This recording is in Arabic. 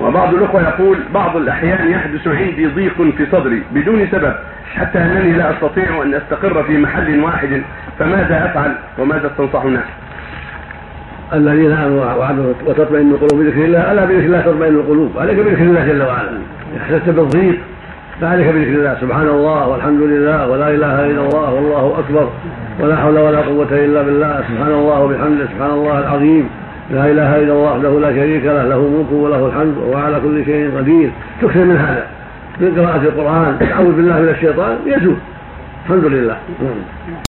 وبعض الأخوة يقول بعض الأحيان يحدث عندي ضيق في صدري بدون سبب حتى أنني لا أستطيع أن أستقر في محل واحد، فماذا أفعل وماذا تنصحنا؟ الذين آمنوا وتطمئن القلوب بذكر الله، ألا بذكر الله تطمئن القلوب، عليك بذكر الله جل وعلا. إذا احسست بالضيق فعليك بذكر الله، سبحان الله والحمد لله ولا إله إلا الله والله أكبر ولا حول ولا قوة إلا بالله، سبحان الله وبحمده، سبحان الله العظيم، لا إله إلا الله وحده لا شريك له، له الملك وله الحمد وهو على كل شيء قدير. تكثر من هذا، من قراءة القرآن، تعوذ بالله من الشيطان يزول، الحمد لله.